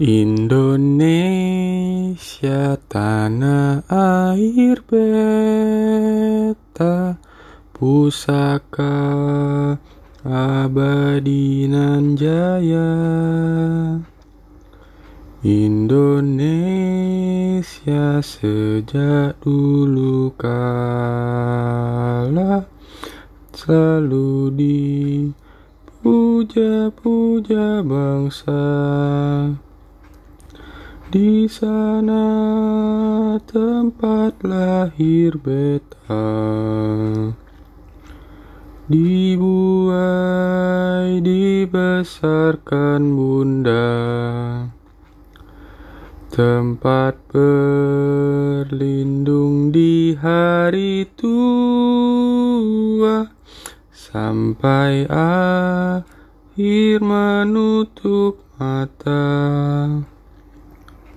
Indonesia tanah air beta, pusaka abadi nan jaya. Indonesia sejak dulu kala selalu dipuja-puja bangsa. Di sana tempat lahir beta, dibuai dibesarkan bunda. Tempat berlindung di hari tua, sampai akhir menutup mata.